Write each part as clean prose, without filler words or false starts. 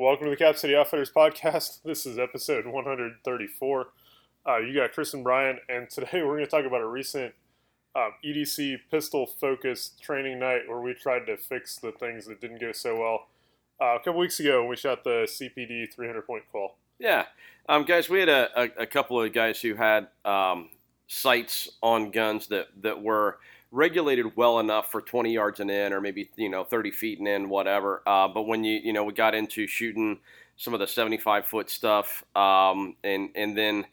Welcome to the Cap City Outfitters podcast. This is episode 134. You got Chris and Brian, and today we're going to talk about a recent EDC pistol-focused training night where we tried to fix the things that didn't go so well. A couple weeks ago, we shot the CPD 300-point call. Yeah. Guys, we had a couple of guys who had sights on guns that were regulated well enough for 20 yards and in, or maybe 30 feet and in, whatever. But when we got into shooting some of the 75-foot stuff, and then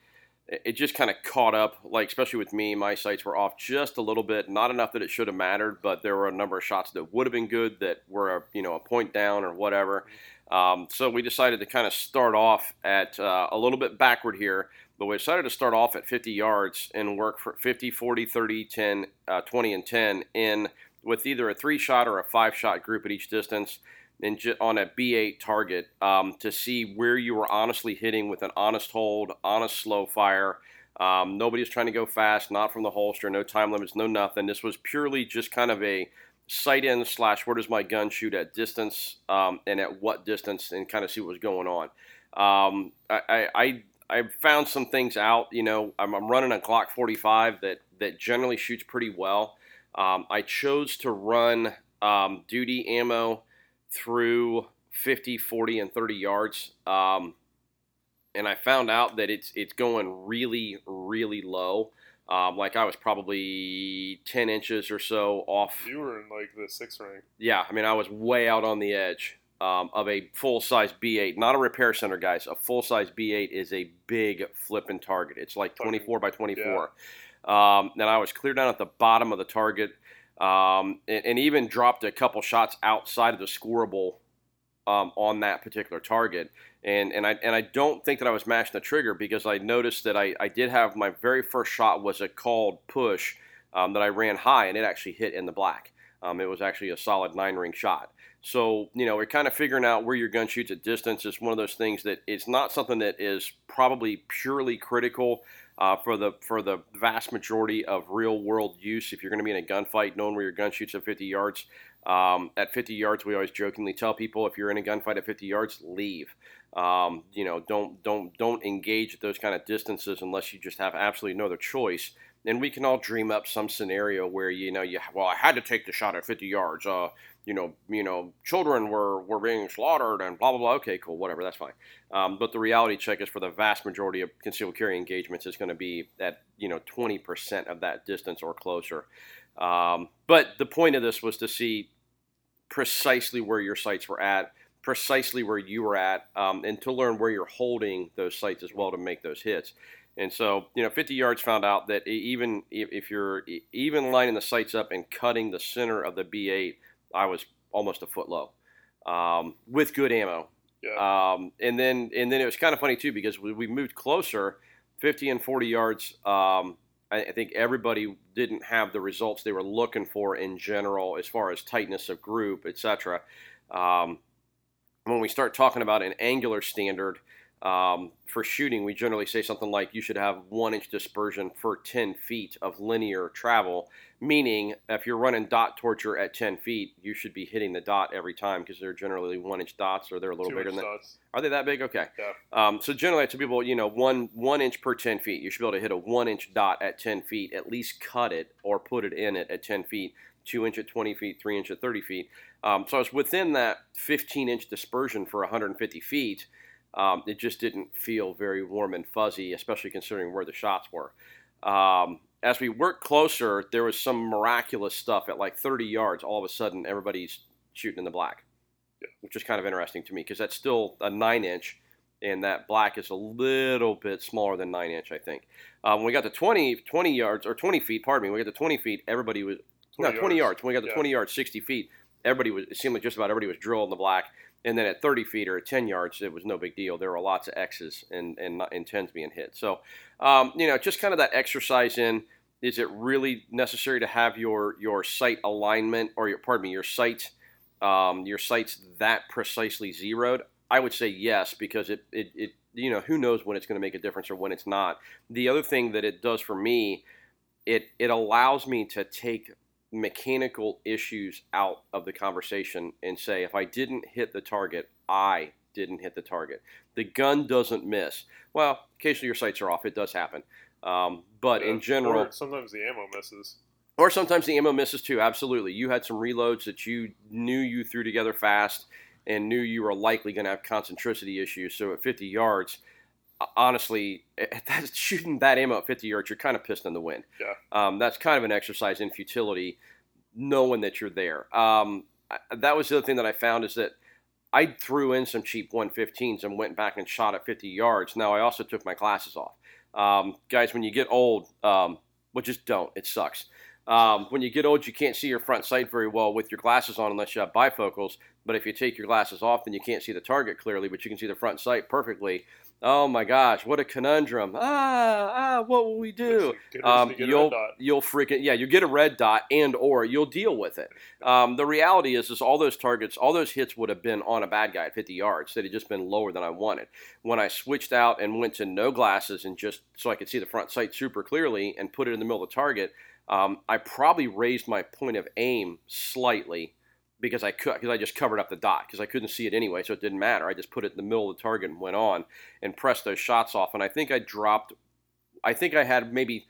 it just kind of caught up. Like, especially with me, my sights were off just a little bit. Not enough that it should have mattered, but there were a number of shots that would have been good that were a point down or whatever. So we decided to kind of start off at a little bit backward here. But we decided to start off at 50 yards and work for 50, 40, 30, 10, 20, and 10 in with either a 3-shot or a 5-shot group at each distance and on a B8 target to see where you were honestly hitting with an honest hold, honest slow fire. Nobody's trying to go fast, not from the holster, no time limits, no nothing. This was purely just kind of a sight-in / where does my gun shoot at distance and at what distance, and kind of see what was going on. I found some things out. I'm running a Glock 45 that generally shoots pretty well. I chose to run duty ammo through 50, 40, and 30 yards, and I found out that it's going really, really low. Like, I was probably 10 inches or so off. You were in, like, the 6th rank. Yeah, I mean, I was way out on the edge. Of a full-size B8, not a repair center, guys. A full-size B8 is a big flipping target. It's like 24 by 24. Yeah. And I was clear down at the bottom of the target, and even dropped a couple shots outside of the scoreable on that particular target. And I don't think that I was mashing the trigger, because I noticed that I did have my very first shot was a called push that I ran high, and it actually hit in the black. It was actually a solid 9-ring shot. So, we're kind of figuring out where your gun shoots at distance. It's one of those things that it's not something that is probably purely critical for the vast majority of real-world use. If you're going to be in a gunfight, knowing where your gun shoots at 50 yards. At 50 yards, we always jokingly tell people, if you're in a gunfight at 50 yards, leave. Don't engage at those kind of distances unless you just have absolutely no other choice. And we can all dream up some scenario where, I had to take the shot at 50 yards. Children were being slaughtered and blah, blah, blah. Okay, cool, whatever, that's fine. But the reality check is, for the vast majority of concealed carry engagements, it's going to be at, 20% of that distance or closer. But the point of this was to see precisely where your sights were at, precisely where you were at, and to learn where you're holding those sights as well to make those hits. And so, 50 yards, found out that even if you're even lining the sights up and cutting the center of the B8, I was almost a foot low with good ammo. Yeah. And then it was kind of funny, too, because we moved closer, 50 and 40 yards. I think everybody didn't have the results they were looking for in general as far as tightness of group, et cetera. When we start talking about an angular standard, for shooting, we generally say something like you should have 1-inch dispersion for 10 feet of linear travel, meaning if you're running dot torture at 10 feet, you should be hitting the dot every time, because they're generally 1-inch dots, or they're a little bigger than that. Are they that big? Okay. Yeah. So generally I tell people, one inch per 10 feet. You should be able to hit a 1-inch dot at 10 feet, at least cut it or put it in it at 10 feet, 2-inch at 20 feet, 3-inch at 30 feet. So I was within that 15-inch dispersion for 150 feet. It just didn't feel very warm and fuzzy, especially considering where the shots were. As we worked closer, there was some miraculous stuff at like 30 yards. All of a sudden, everybody's shooting in the black, which is kind of interesting to me, because that's still a 9-inch, and that black is a little bit smaller than 9-inch, I think. When we got to 20 feet, everybody was 20 yards. When we got to 20 yards, 60 feet, it seemed like just about everybody was drilling the black. And then at 30 feet or at 10 yards, it was no big deal. There were lots of X's and 10s being hit. So, just kind of that exercise in, is it really necessary to have your sight alignment, or your sights that precisely zeroed? I would say yes, because it who knows when it's going to make a difference or when it's not. The other thing that it does for me, it allows me to take mechanical issues out of the conversation and say, if I didn't hit the target, I didn't hit the target. The gun doesn't miss. Well, occasionally your sights are off. It does happen. But yeah, in general... Or sometimes the ammo misses. Or sometimes the ammo misses too, absolutely. You had some reloads that you knew you threw together fast and knew you were likely going to have concentricity issues. So at 50 yards... Honestly, shooting that ammo at 50 yards, you're kind of pissed in the wind. Yeah. That's kind of an exercise in futility, knowing that you're there. That was the other thing that I found is that I threw in some cheap 115s and went back and shot at 50 yards. Now, I also took my glasses off. Guys, when you get old, well, just don't. It sucks. When you get old, you can't see your front sight very well with your glasses on unless you have bifocals. But if you take your glasses off, then you can't see the target clearly, but you can see the front sight perfectly. Oh my gosh, what a conundrum. What will we do? You'll freaking, yeah, you get a red dot and or you'll deal with it. The reality is all those targets, all those hits would have been on a bad guy at 50 yards. They'd have just been lower than I wanted. When I switched out and went to no glasses and just so I could see the front sight super clearly and put it in the middle of the target, I probably raised my point of aim slightly because I just covered up the dot because I couldn't see it anyway, so it didn't matter. I just put it in the middle of the target and went on and pressed those shots off. And I think I had maybe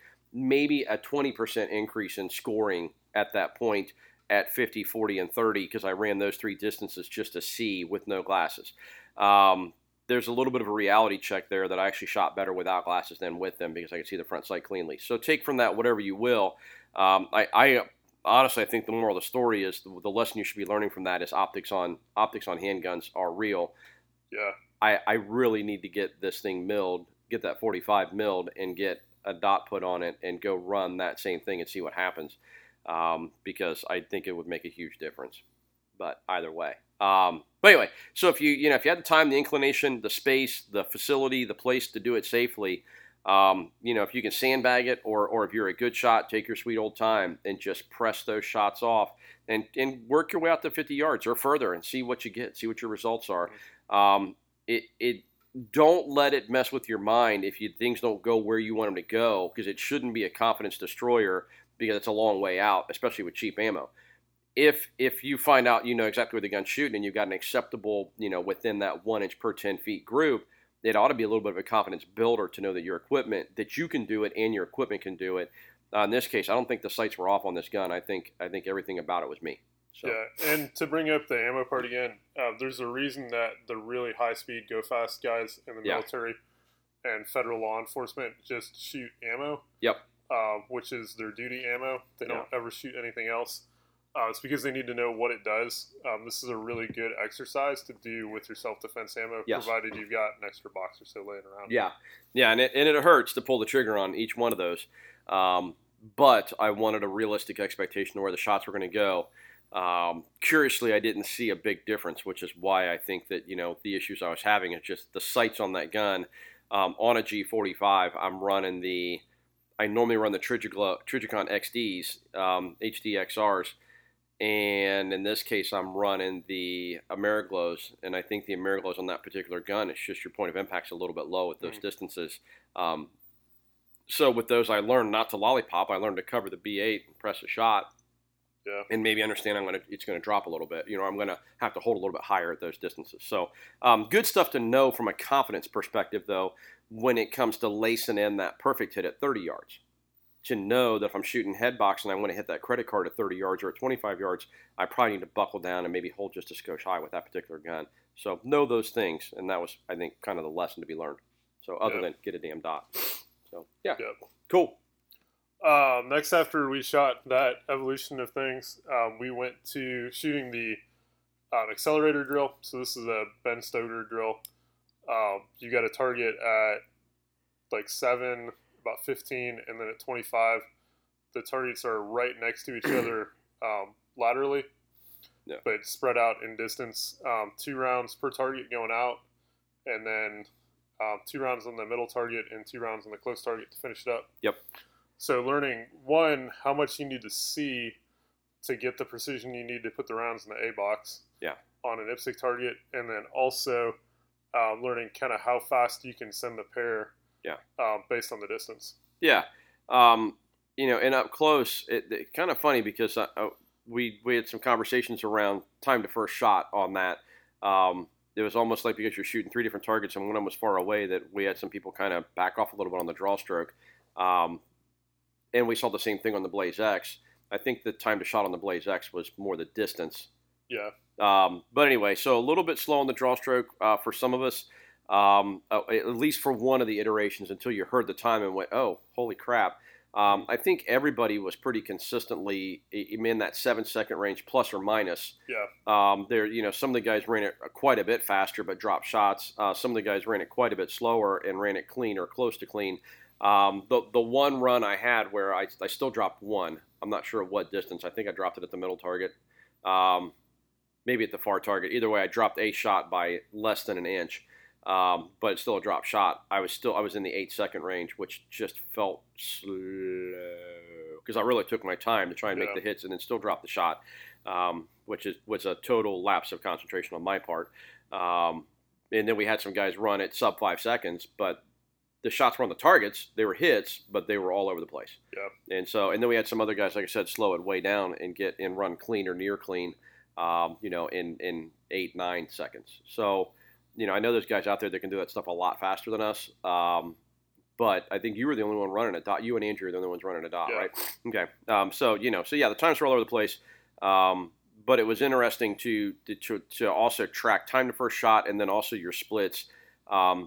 a 20% increase in scoring at that point at 50, 40, and 30 because I ran those three distances just to see with no glasses. There's a little bit of a reality check there that I actually shot better without glasses than with them because I could see the front sight cleanly. So take from that whatever you will. Honestly, I think the moral of the story is the lesson you should be learning from that is optics on handguns are real. Yeah. I really need to get this thing milled, get that 45 milled, and get a dot put on it and go run that same thing and see what happens because I think it would make a huge difference. But either way. But anyway, so if you had the time, the inclination, the space, the facility, the place to do it safely – if you can sandbag it or if you're a good shot, take your sweet old time and just press those shots off and work your way out to 50 yards or further and see what you get, see what your results are. Don't let it mess with your mind if things don't go where you want them to go because it shouldn't be a confidence destroyer because it's a long way out, especially with cheap ammo. If you find out you know exactly where the gun's shooting and you've got an acceptable, within that 1 inch per 10 feet group, it ought to be a little bit of a confidence builder to know that your equipment, that you can do it and your equipment can do it. In this case, I don't think the sights were off on this gun. I think everything about it was me. So. Yeah, and to bring up the ammo part again, there's a reason that the really high-speed, go-fast guys in the military and federal law enforcement just shoot ammo, which is their duty ammo. They don't ever shoot anything else. It's because they need to know what it does. This is a really good exercise to do with your self-defense ammo, provided you've got an extra box or so laying around. Yeah, and it hurts to pull the trigger on each one of those. But I wanted a realistic expectation of where the shots were going to go. Curiously, I didn't see a big difference, which is why I think that the issues I was having is just the sights on that gun. On a G45, I normally run the Trijicon XDs, HDXRs. And in this case, I'm running the Ameriglows, and I think the Ameriglows on that particular gun, it's just your point of impact's a little bit low at those distances. So with those, I learned not to lollipop. I learned to cover the B8 and press a shot, and maybe understand it's going to drop a little bit. I'm going to have to hold a little bit higher at those distances. So good stuff to know from a confidence perspective, though, when it comes to lacing in that perfect hit at 30 yards. To know that if I'm shooting headbox and I want to hit that credit card at 30 yards or at 25 yards, I probably need to buckle down and maybe hold just a skosh high with that particular gun. So know those things, and that was, I think, kind of the lesson to be learned. So other than get a damn dot. So, cool. Next, after we shot that evolution of things, we went to shooting the accelerator drill. So this is a Ben Stoker drill. You got a target at like 7... about 15, and then at 25, the targets are right next to each other laterally, but spread out in distance. 2 rounds per target going out, and then 2 rounds on the middle target and 2 rounds on the close target to finish it up. Yep. So learning, one, how much you need to see to get the precision you need to put the rounds in the A box on an IPSC target, and then also learning kind of how fast you can send the pair based on the distance. And up close, it's kind of funny because we had some conversations around time to first shot on that. it was almost like because you're shooting three different targets and one of them was far away that we had some people kind of back off a little bit on the draw stroke. And we saw the same thing on the Blaze X. I think the time to shot on the Blaze X was more the distance. Yeah. But anyway, so a little bit slow on the draw stroke for some of us, at least for one of the iterations until you heard the time and went, oh, holy crap. I think everybody was pretty consistently in that 7-second range, plus or minus. Yeah. There, you know, some of the guys ran it quite a bit faster, but dropped shots. Some of the guys ran it quite a bit slower and ran it clean or close to clean. The one run I had where I still dropped one. I'm not sure what distance. I think I dropped it at the middle target, maybe at the far target. Either way, I dropped a shot by less than an inch. But it's still a drop shot. I was in the 8-second range, which just felt slow because I really took my time to try and make the hits and then still drop the shot, which was a total lapse of concentration on my part. And then we had some guys run at sub 5 seconds, but the shots were on the targets. They were hits, but they were all over the place. Yeah. And then we had some other guys, like I said, slow it way down and get and run clean or near clean, in 8-9 seconds. So. You know, I know there's guys out there that can do that stuff a lot faster than us, but I think you were the only one running a dot. You and Andrew are the only ones running a dot, right? Okay. So the times were all over the place, but it was interesting to also track time to first shot and then also your splits. I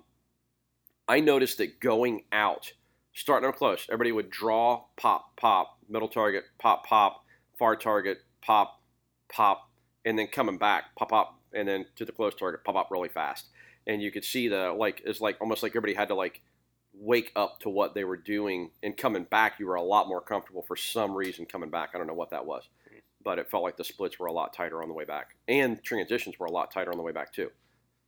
noticed that going out, starting up close, everybody would draw, pop, pop, middle target, pop, pop, far target, pop, pop, and then coming back, pop, pop. And then to the close target, pop up really fast. And you could see it's almost like everybody had to wake up to what they were doing. And coming back, you were a lot more comfortable for some reason coming back. I don't know what that was. But it felt like the splits were a lot tighter on the way back. And transitions were a lot tighter on the way back, too.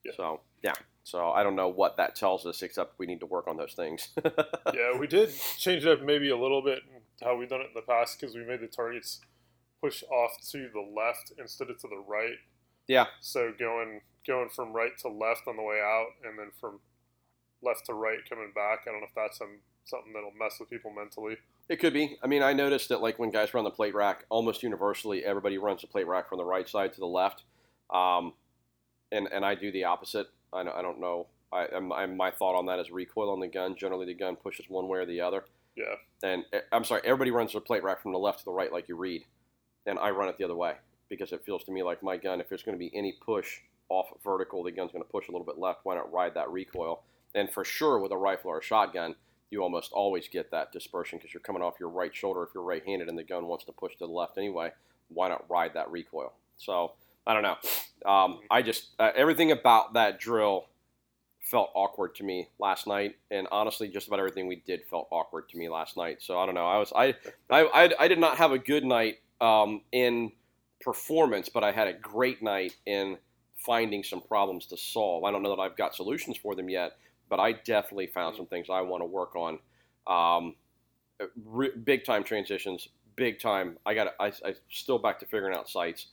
Yeah. So, yeah. So, I don't know what that tells us, except we need to work on those things. Yeah, we did change it up maybe a little bit how we've done it in the past because we made the targets push off to the left instead of to the right. Yeah. So going from right to left on the way out, and then from left to right coming back. I don't know if that's something that'll mess with people mentally. It could be. I mean, I noticed that when guys run the plate rack, almost universally everybody runs the plate rack from the right side to the left, and I do the opposite. I don't know. My thought on that is recoil on the gun. Generally, the gun pushes one way or the other. Yeah. And I'm sorry, everybody runs their plate rack from the left to the right, like you read, and I run it the other way. Because it feels to me like my gun, if there's going to be any push off vertical, the gun's going to push a little bit left. Why not ride that recoil? And for sure, with a rifle or a shotgun, you almost always get that dispersion because you're coming off your right shoulder if you're right-handed and the gun wants to push to the left anyway. Why not ride that recoil? So, I don't know. Everything about that drill felt awkward to me last night, and honestly, just about everything we did felt awkward to me last night. So, I don't know. I did not have a good night in performance, but I had a great night in finding some problems to solve. I don't know that I've got solutions for them yet, but I definitely found some things I want to work on. Big time transitions, big time. I'm still back to figuring out sights.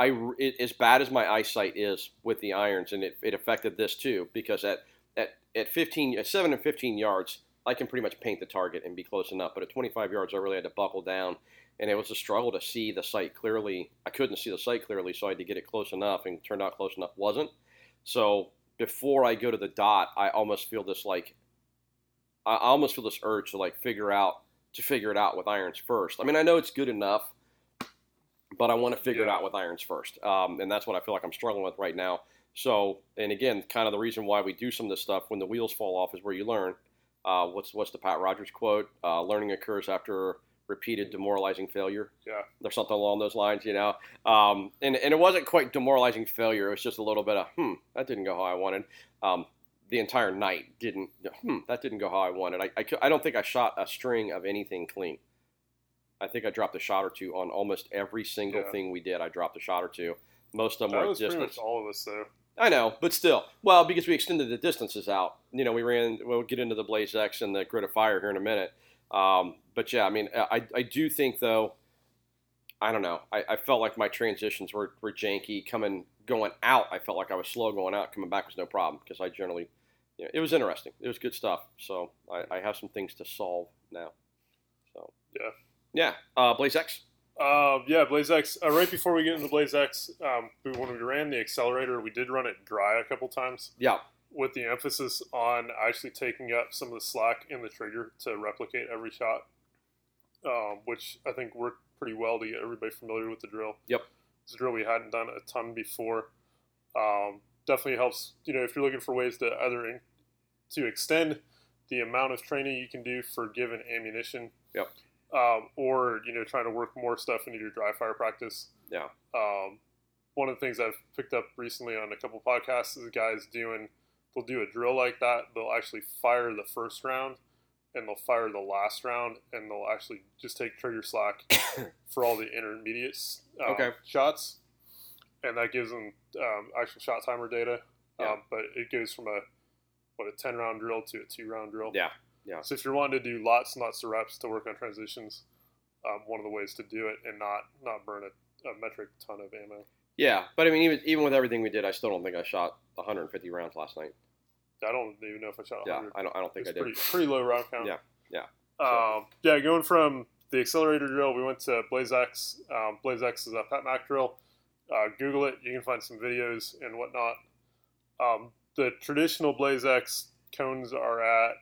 As bad as my eyesight is with the irons, and it affected this too, because at 7 and 15 yards, I can pretty much paint the target and be close enough, but at 25 yards, I really had to buckle down. And it was a struggle to see the sight clearly. I couldn't see the sight clearly, so I had to get it close enough, and turned out close enough wasn't. So before I go to the dot, I almost feel this urge to figure it out with irons first. I mean, I know it's good enough, but I want to figure it out with irons first. And that's what I feel like I'm struggling with right now. So, and again, kind of the reason why we do some of this stuff when the wheels fall off is where you learn. What's the Pat Rogers quote? Learning occurs after repeated demoralizing failure. Yeah. There's something along those lines, you know. And it wasn't quite demoralizing failure. It was just a little bit of, that didn't go how I wanted. The entire night didn't, that didn't go how I wanted. I don't think I shot a string of anything clean. I think I dropped a shot or two on almost every single thing we did. I dropped a shot or two. Most of them were distance. That was pretty much all of us, though. I know, but still. Well, because we extended the distances out. You know, we'll get into the Blaze X and the Gruta Fire here in a minute. But yeah, I mean, I do think though, I don't know. I felt like my transitions were janky going out. I felt like I was slow going out, coming back was no problem because I generally, you know, it was interesting. It was good stuff. So I have some things to solve now. So yeah. Blaze X. Yeah, Blaze X. Right before we get into Blaze X, when we ran the accelerator, we did run it dry a couple times. Yeah. With the emphasis on actually taking up some of the slack in the trigger to replicate every shot, which I think worked pretty well to get everybody familiar with the drill. Yep. It's a drill we hadn't done a ton before. Definitely helps, you know, if you're looking for ways to either to extend the amount of training you can do for given ammunition. Yep. Or, you know, trying to work more stuff into your dry fire practice. Yeah. One of the things I've picked up recently on a couple podcasts is guys they'll do a drill like that. They'll actually fire the first round and they'll fire the last round and they'll actually just take trigger slack for all the intermediate shots. And that gives them actual shot timer data. Yeah. But it goes from a 10 round drill to a 2 round drill. Yeah. Yeah. So if you're wanting to do lots and lots of reps to work on transitions, one of the ways to do it and not burn a metric ton of ammo. Yeah, but I mean, even with everything we did, I still don't think I shot 150 rounds last night. I don't even know if I shot 100. Yeah, I don't think I did. Pretty low round count. Yeah. Going from the accelerator drill, we went to Blaze X. Blaze X is a Pat Mac drill. Google it. You can find some videos and whatnot. The traditional Blaze X cones are at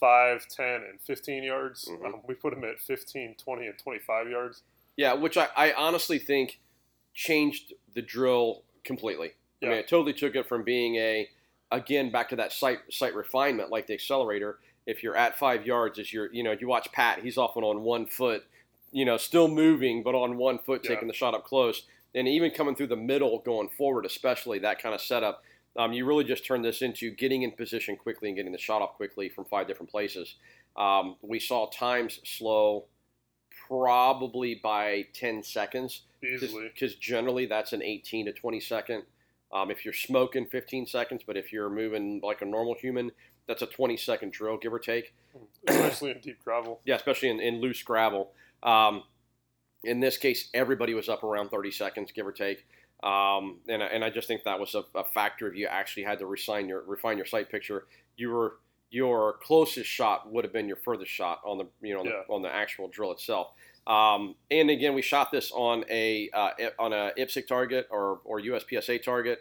5, 10, and 15 yards. Mm-hmm. We put them at 15, 20, and 25 yards. Yeah, which I honestly think changed the drill completely. Yeah. I mean, it totally took it from being back to that sight refinement, like the accelerator. If you're at 5 yards, you watch Pat, he's often on 1 foot, still moving, but on 1 foot, taking the shot up close. And even coming through the middle going forward, especially that kind of setup, you really just turn this into getting in position quickly and getting the shot off quickly from 5 different places. We saw times slow probably by 10 seconds. Easily. Because generally that's an 18 to 20 second. If you're smoking, 15 seconds. But if you're moving like a normal human, that's a 20-second drill, give or take. Especially in deep gravel. Yeah, especially in loose gravel. In this case, everybody was up around 30 seconds, give or take. And I just think that was a factor. If you actually had to refine your sight picture, your closest shot would have been your furthest shot on the actual drill itself. And again, we shot this on a IPSC target or USPSA target,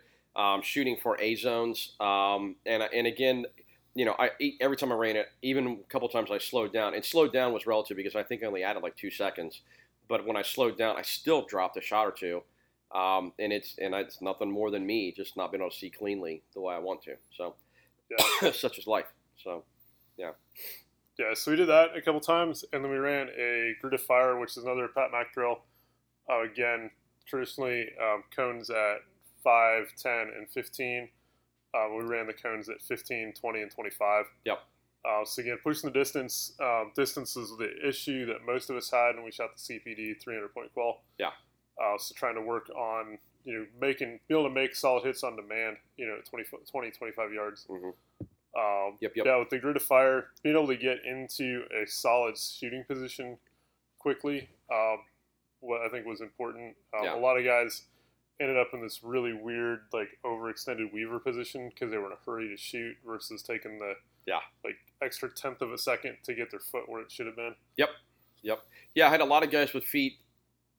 shooting for A zones. And again, every time I ran it, even a couple times I slowed down. And slowed down was relative because I think I only added like 2 seconds. But when I slowed down, I still dropped a shot or two. It's nothing more than me just not being able to see cleanly the way I want to. So, such is life. So, yeah. Yeah, so we did that a couple times, and then we ran a Gruta Fire, which is another Pat Mac drill. Again, traditionally cones at 5, 10, and 15. We ran the cones at 15, 20, and 25. Yep. So again, pushing the distance. Distance is the issue that most of us had when we shot the CPD 300-point qual. Yeah. So trying to work on, being able to make solid hits on demand, 20, 25 yards. Mm-hmm. Yep. Yeah, with the Gruta Fire, being able to get into a solid shooting position quickly, what I think was important. A lot of guys ended up in this really weird, like, overextended weaver position because they were in a hurry to shoot versus taking the extra tenth of a second to get their foot where it should have been. Yep. Yeah, I had a lot of guys with feet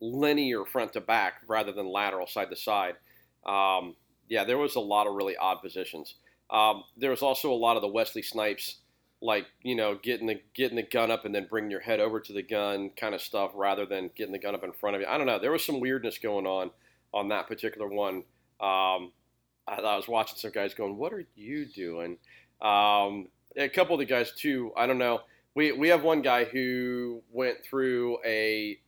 linear front to back rather than lateral side to side. There was a lot of really odd positions. There was also a lot of the Wesley Snipes, like, getting the gun up and then bringing your head over to the gun kind of stuff rather than getting the gun up in front of you. I don't know. There was some weirdness going on that particular one. I was watching some guys going, what are you doing? A couple of the guys too, I don't know. We have one guy who went through a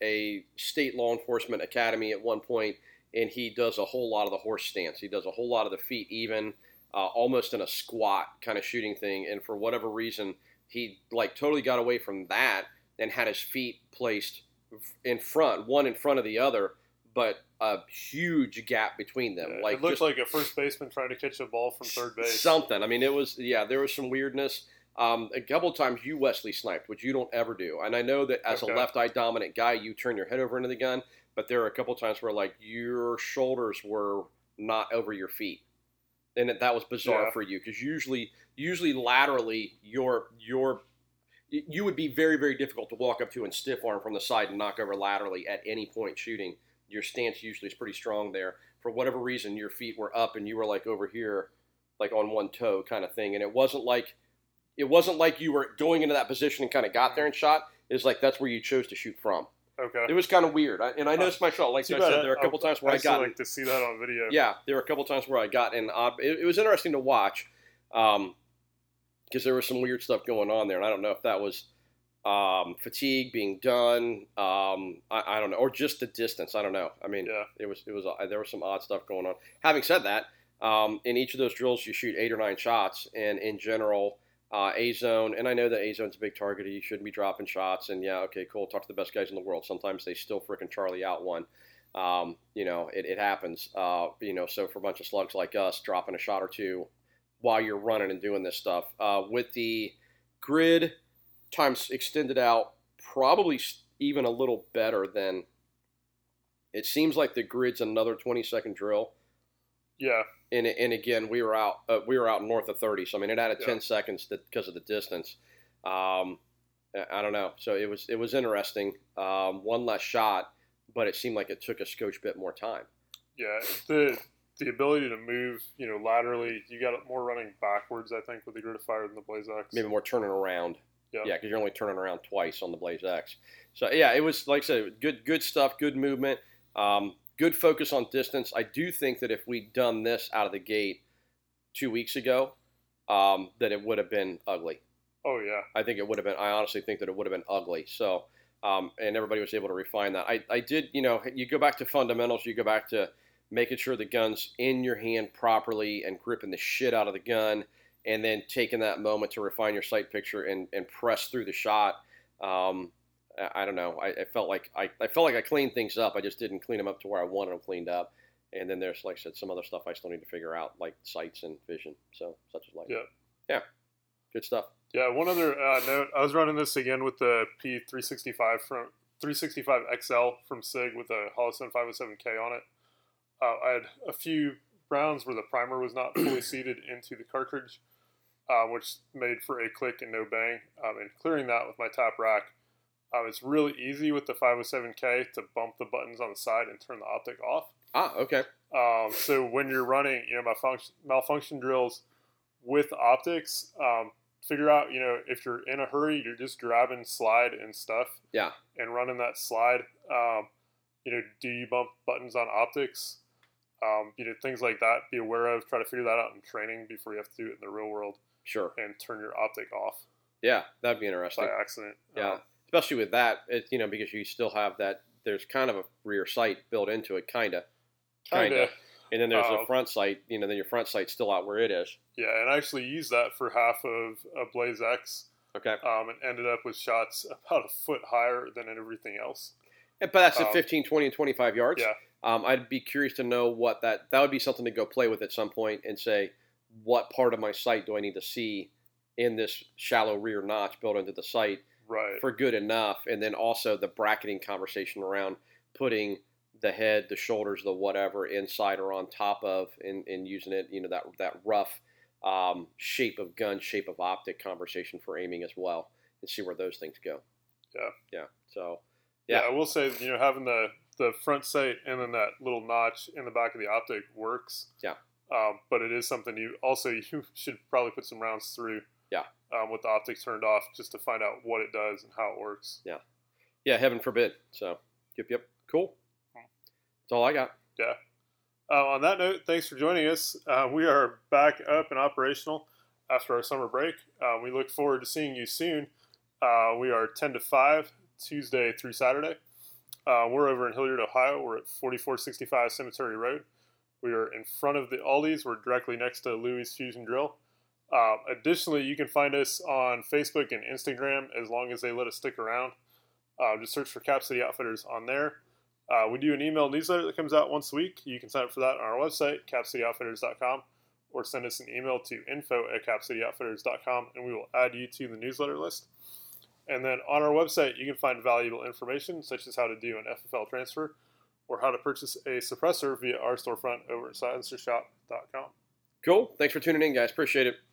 state law enforcement academy at one point, and he does a whole lot of the horse stance. He does a whole lot of the feet even, almost in a squat kind of shooting thing. And for whatever reason, he totally got away from that and had his feet placed in front, one in front of the other, but a huge gap between them. Yeah, it looked like a first baseman trying to catch a ball from third base. Something. I mean, it was, there was some weirdness. A couple times you Wesley sniped, which you don't ever do. And I know that as a left eye dominant guy, you turn your head over into the gun, but there are a couple times where your shoulders were not over your feet. And that was bizarre for you because usually laterally, your you would be very, very difficult to walk up to and stiff arm from the side and knock over laterally at any point shooting. Your stance usually is pretty strong there. For whatever reason, your feet were up and you were like over here, like on one toe kind of thing. And it wasn't like you were going into that position and kind of got there and shot. It's like that's where you chose to shoot from. Okay. It was kind of weird. I noticed my shot. Like I said, there were a couple times where I got. I like to see that on video. Yeah, there were a couple times where I got an odd. It was interesting to watch because there was some weird stuff going on there. And I don't know if that was fatigue being done. I don't know. Or just the distance. I don't know. I mean, yeah. It was there was some odd stuff going on. Having said that, in each of those drills, you shoot 8 or 9 shots. And in general, A-zone, and I know that A-zone's a big target. You shouldn't be dropping shots, and yeah, okay, cool. Talk to the best guys in the world. Sometimes they still frickin' Charlie out one. It happens. So for a bunch of slugs like us, dropping a shot or two while you're running and doing this stuff. With the grid times extended out, probably even a little better than it seems like the grid's another 20-second drill. Yeah. And again, we were out north of 30. So I mean, it added 10 seconds because of the distance. I don't know. So it was interesting. One less shot, but it seemed like it took a skosh bit more time. Yeah, the ability to move, laterally. You got more running backwards, I think, with the Gruta Fire than the Blaze X. Maybe more turning around. Yeah, because you're only turning around twice on the Blaze X. So yeah, it was like I said, good stuff, good movement. Good focus on distance. I do think that if we'd done this out of the gate 2 weeks ago, that it would have been ugly. Oh, yeah. I honestly think that it would have been ugly. So, and everybody was able to refine that. I did, you go back to fundamentals. You go back to making sure the gun's in your hand properly and gripping the shit out of the gun and then taking that moment to refine your sight picture and press through the shot. I don't know. I felt like I cleaned things up. I just didn't clean them up to where I wanted them cleaned up. And then there's, like I said, some other stuff I still need to figure out, like sights and vision. So such as like yeah, good stuff. Yeah. One other note. I was running this again with the P365 from 365 XL from Sig with a Holosun 507 K on it. I had a few rounds where the primer was not fully seated into the cartridge, which made for a click and no bang. And clearing that with my top rack. It's really easy with the 507K to bump the buttons on the side and turn the optic off. Ah, okay. So when you're running, malfunction drills with optics, figure out, if you're in a hurry, you're just grabbing slide and stuff. Yeah. And running that slide. Do you bump buttons on optics? Things like that. Be aware of. Try to figure that out in training before you have to do it in the real world. Sure. And turn your optic off. Yeah, that'd be interesting. By accident. Yeah. Especially with that, because you still have that, there's kind of a rear sight built into it, kind of. And then there's a front sight, then your front sight's still out where it is. Yeah, and I actually used that for half of a Blaze X. Okay. And ended up with shots about a foot higher than everything else. Yeah, but that's at 15, 20, and 25 yards. Yeah. I'd be curious to know what that would be something to go play with at some point and say, what part of my sight do I need to see in this shallow rear notch built into the sight? Right. For good enough, and then also the bracketing conversation around putting the head, the shoulders, the whatever inside or on top of, and using it, that rough shape of gun, shape of optic conversation for aiming as well, and see where those things go. Yeah, yeah. So, yeah, I will say having the front sight and then that little notch in the back of the optic works. Yeah, but it is something you should probably put some rounds through. Yeah. With the optics turned off, just to find out what it does and how it works. Yeah. Yeah, heaven forbid. So, yep. Cool. That's all I got. Yeah. On that note, thanks for joining us. We are back up and operational after our summer break. We look forward to seeing you soon. We are 10 to 5, Tuesday through Saturday. We're over in Hilliard, Ohio. We're at 4465 Cemetery Road. We are in front of the Aldi's. We're directly next to Louis Fusion Drill. Additionally, you can find us on Facebook and Instagram as long as they let us stick around. Just search for Cap City Outfitters on there. We do an email newsletter that comes out once a week. You can sign up for that on our website, capcityoutfitters.com, or send us an email to info@capcityoutfitters.com, and we will add you to the newsletter list. And then on our website, you can find valuable information, such as how to do an FFL transfer or how to purchase a suppressor via our storefront over at silencershop.com. Cool. Thanks for tuning in, guys. Appreciate it.